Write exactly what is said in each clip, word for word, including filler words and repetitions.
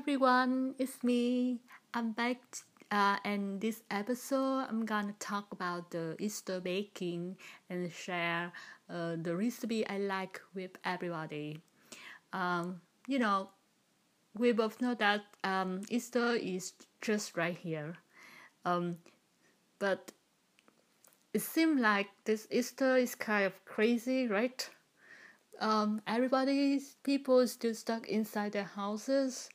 everyone, it's me. I'm back uh, and this episode I'm gonna talk about the Easter baking and share uh, the recipe I like with everybody. Um, you know, we both know that um, Easter is just right here. Um, but it seems like this Easter is kind of crazy, right? Um, everybody's people is still stuck inside their houses,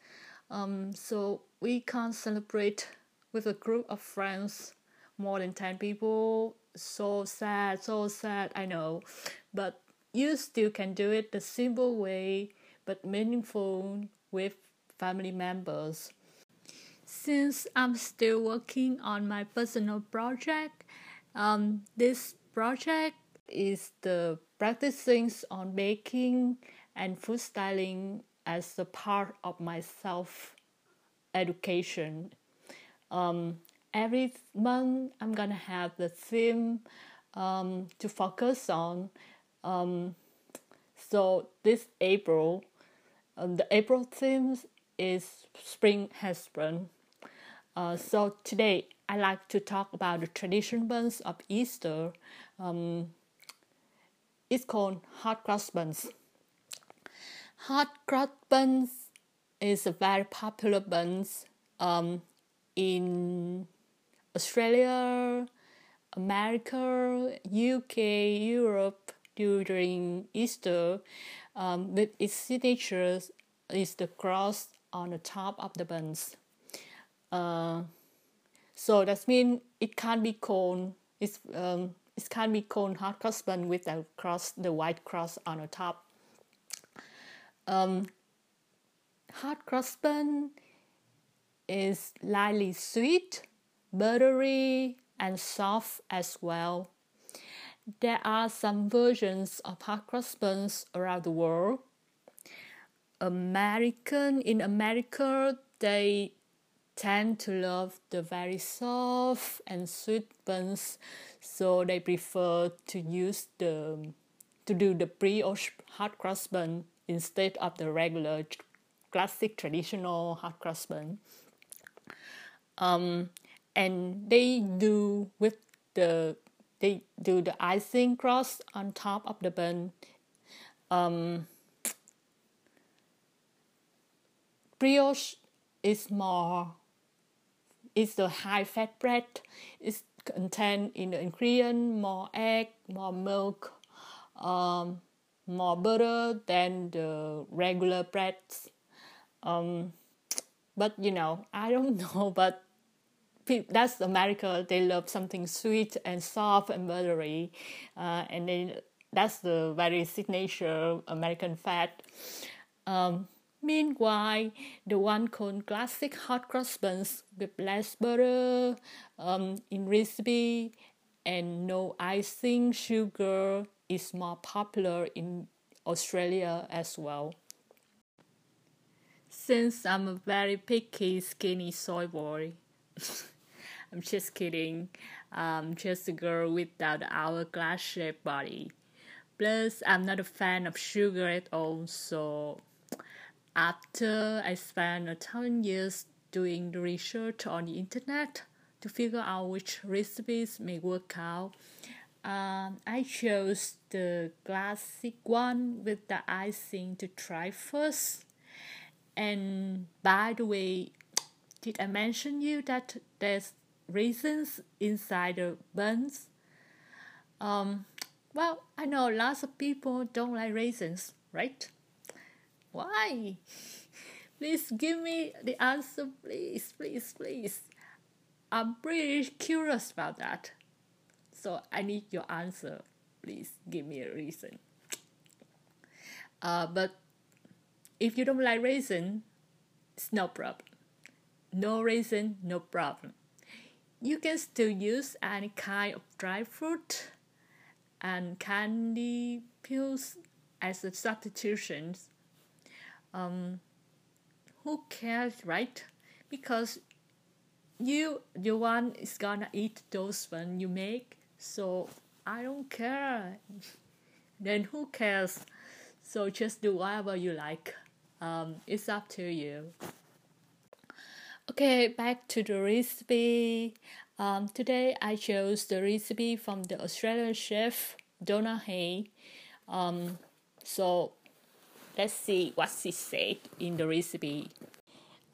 um, so we can't celebrate with a group of friends, more than ten people. So sad, so sad, I know, but you still can do it the simple way, but meaningful with family members. Since I'm still working on my personal project, um, this project is the practicing on baking and food styling as a part of my self-education. Um, every month I'm gonna have the theme um, to focus on. Um, so this April, um, the April theme is Spring Husband. Uh, so today I like to talk about the traditional buns of Easter. Um, It's called hot cross buns. Hot cross buns is a very popular buns um, in Australia, America, U K, Europe during Easter. Um, with its signatures is the cross on the top of the buns. Uh, so that means it can't be called. It's um. It can be called hot cross bun with the cross, the white cross on the top. Um, hot cross bun is lightly sweet, buttery, and soft as well. There are some versions of hot cross buns around the world. American in America, they tend to love the very soft and sweet buns, so they prefer to use the to do the brioche hot cross bun instead of the regular classic traditional hot cross bun. Um, and they do with the they do the icing cross on top of the bun. Um, brioche is more. It's the high-fat bread. It's contained in the ingredient more egg, more milk, um, more butter than the regular breads. Um, but you know, I don't know. But that's America. They love something sweet and soft and buttery, uh, and then that's the very signature American fat. Um, Meanwhile, the one called classic hot cross buns with less butter um, in recipe and no icing sugar is more popular in Australia as well. Since I'm a very picky skinny soy boy, I'm just kidding. I'm just a girl without the hourglass shaped body. Plus, I'm not a fan of sugar at all, so after I spent a thousand years doing the research on the internet to figure out which recipes may work out, um, I chose the classic one with the icing to try first. And by the way, did I mention you that there's raisins inside the buns? Um, well, I know lots of people don't like raisins, right? Why? Please give me the answer, please, please, please. I'm pretty curious about that. So I need your answer. Please give me a reason. Uh, but if you don't like raisin, it's no problem. No raisin, no problem. You can still use any kind of dry fruit and candy peels as a substitution. Um, who cares, right? Because you, the one is gonna eat those when you make, so I don't care. Then who cares? So just do whatever you like. Um, it's up to you. Okay, back to the recipe. Um, today I chose the recipe from the Australian chef Donna Hay. Um, so let's see what she said in the recipe.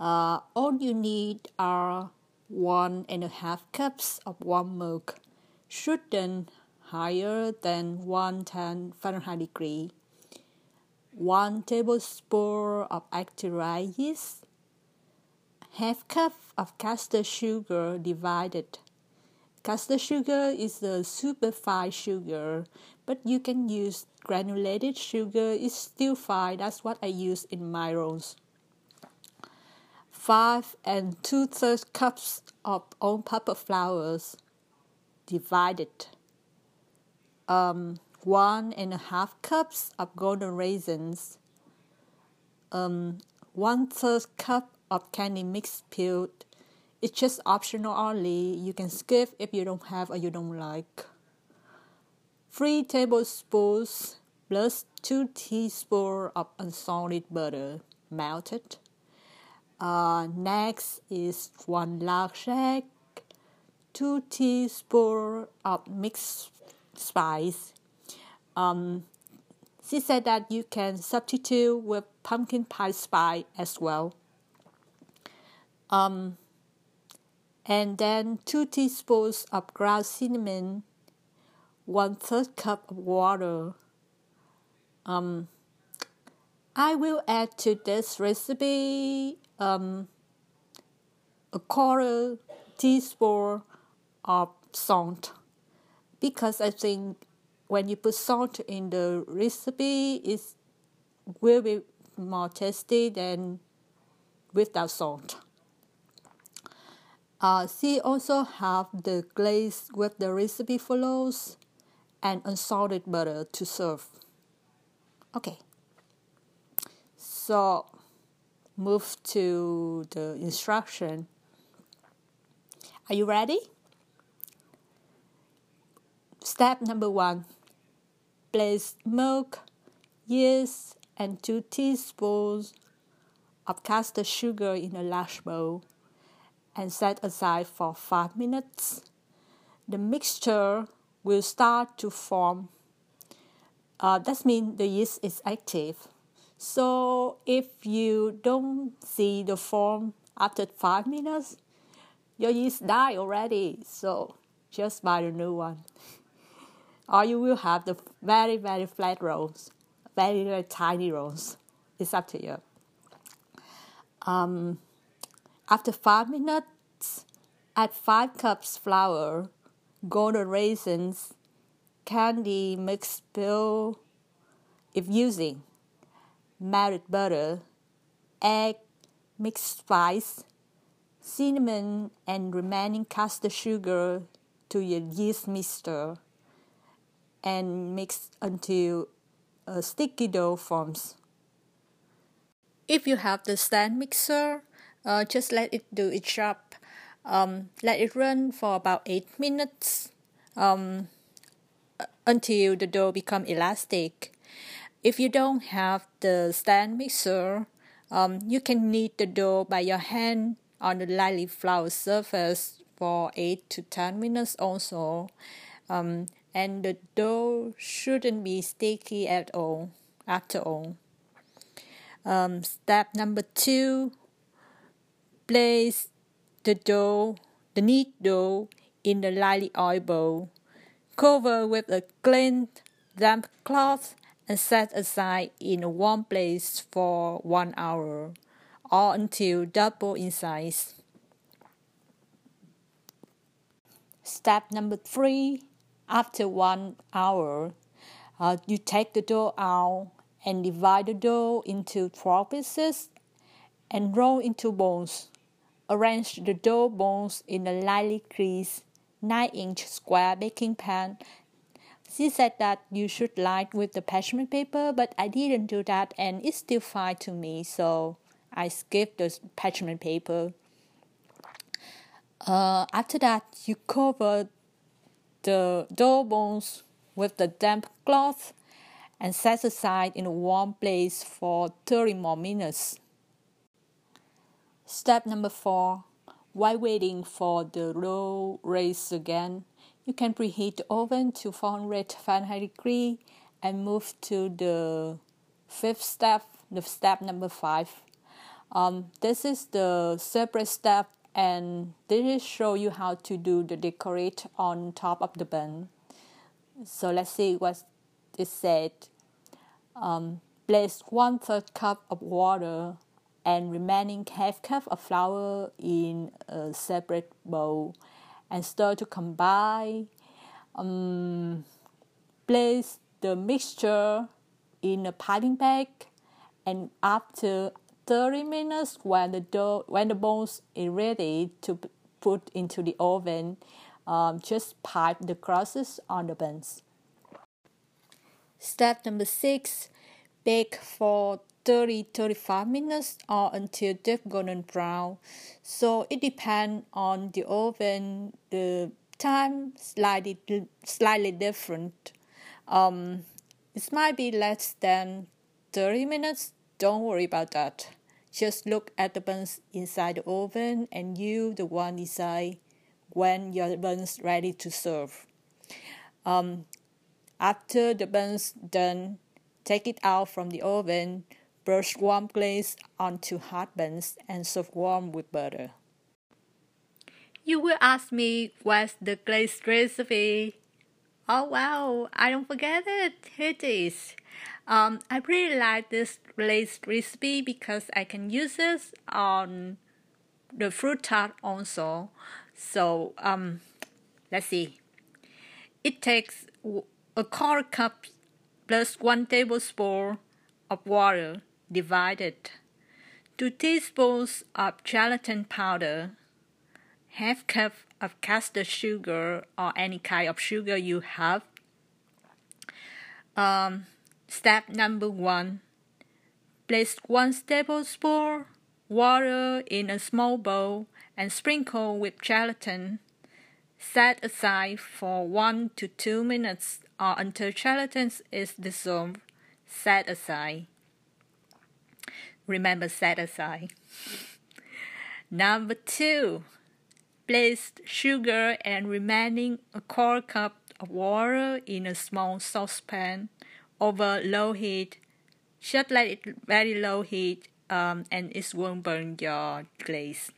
Uh, all you need are one and a half cups of warm milk, shouldn't higher than one hundred ten Fahrenheit degree, one tablespoon of active dry yeast, half cup of caster sugar divided. Caster sugar is a superfine sugar, but you can use granulated sugar. It's still fine. That's what I use in my rolls. Five and two-thirds cups of all purpose flours, divided. Um, one and a half cups of golden raisins. Um, one-third cup of candy mix peeled. It's just optional only. You can skip if you don't have or you don't like. Three tablespoons plus two teaspoons of unsalted butter melted. Uh, next is one large egg, two teaspoons of mixed spice. Um, she said that you can substitute with pumpkin pie spice as well. Um, and then two teaspoons of ground cinnamon, one third cup of water. Um, I will add to this recipe um, a quarter teaspoon of salt, because I think when you put salt in the recipe, it will be more tasty than without salt. Uh, she also have the glaze with the recipe follows and unsalted butter to serve. Okay, so move to the instruction. Are you ready? Step number one, place milk, yeast, and two teaspoons of caster sugar in a large bowl and set aside for five minutes. The mixture will start to form. Uh, that means the yeast is active. So if you don't see the form after five minutes, your yeast died already. So just buy the new one. Or you will have the very, very flat rolls, very, very tiny rolls. It's up to you. Um... After five minutes, add five cups flour, golden raisins, candy mix peel, if using, melted butter, egg, mixed spice, cinnamon, and remaining caster sugar to your yeast mixture, and mix until a sticky dough forms. If you have the stand mixer, Uh, just let it do its job. Um, let it run for about eight minutes um, until the dough becomes elastic. If you don't have the stand mixer, um, you can knead the dough by your hand on a lightly floured surface for eight to ten minutes also, um, and the dough shouldn't be sticky at all. After all, um, step number two. Place the dough, the kneaded dough, in the lightly oiled bowl. Cover with a clean, damp cloth and set aside in a warm place for one hour, or until double in size. Step number three. After one hour, uh, you take the dough out and divide the dough into twelve pieces and roll into balls. Arrange the dough balls in a lightly creased nine inch square baking pan. She said that you should line with the parchment paper, but I didn't do that and it's still fine to me, so I skipped the parchment paper. Uh, after that, you cover the dough balls with the damp cloth and set aside in a warm place for thirty more minutes. Step number four. While waiting for the dough raise again, you can preheat the oven to four hundred Fahrenheit degrees and move to the fifth step, the step number five. Um, this is the separate step, and this show you how to do the decorate on top of the bun. So let's see what it said. Um, place one third cup of water and remaining half cup of flour in a separate bowl and stir to combine. Um, place the mixture in a piping bag, and after thirty minutes, when the dough, when the balls is ready to put into the oven, um, just pipe the crosses on the buns. Step number six, bake for thirty to thirty-five minutes or until they're golden brown. So it depends on the oven. The time slightly slightly different. Um, it might be less than thirty minutes. Don't worry about that. Just look at the buns inside the oven and you the one decide when your buns ready to serve. Um, after the buns done, take it out from the oven. Brush warm glaze onto hot buns and serve warm with butter. You will ask me what's the glaze recipe. Oh wow, I don't forget it. Here it is. Um, I really like this glaze recipe because I can use this on the fruit tart also. So um, let's see. It takes a quarter cup plus one tablespoon of water, divided, two teaspoons of gelatin powder, half cup of caster sugar or any kind of sugar you have. Um, step number one, place one tablespoon water in a small bowl and sprinkle with gelatin. Set aside for one to two minutes or until gelatin is dissolved. Set aside. Remember, set aside. Number two, place sugar and remaining a quarter cup of water in a small saucepan over low heat. Just let it very low heat, um, and it won't burn your glaze.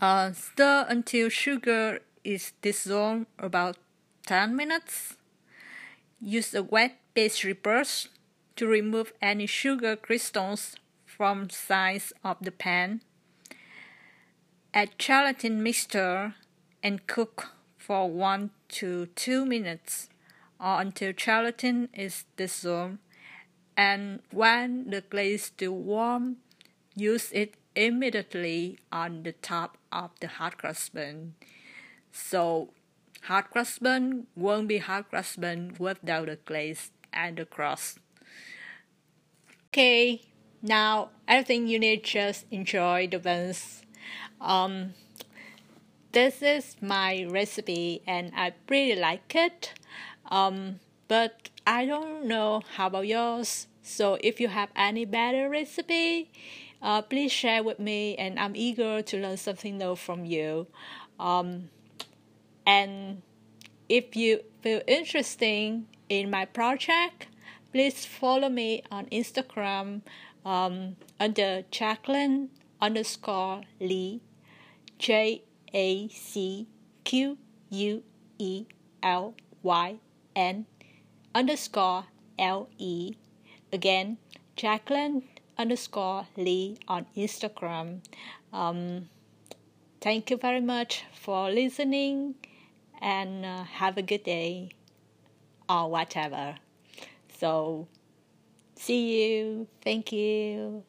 Uh, stir until sugar is dissolved, about ten minutes. Use a wet pastry brush to remove any sugar crystals from the sides of the pan. Add gelatin mixture and cook for one to two minutes or until gelatin is dissolved. And when the glaze is still warm, use it immediately on the top of the hot cross bun. So hot cross bun won't be hot cross bun without the glaze and the crust. Okay, now everything you need, just enjoy the buns. Um, this is my recipe and I really like it. Um, but I don't know how about yours. So if you have any better recipe, Uh, please share with me, and I'm eager to learn something new from you. Um, and if you feel interested in my project, please follow me on Instagram um, under Jacqueline underscore Lee, J A C Q U E L Y N underscore L E. Again, Jacqueline underscore Lee on Instagram. Um, thank you very much for listening, and uh, have a good day or whatever. So see you. Thank you.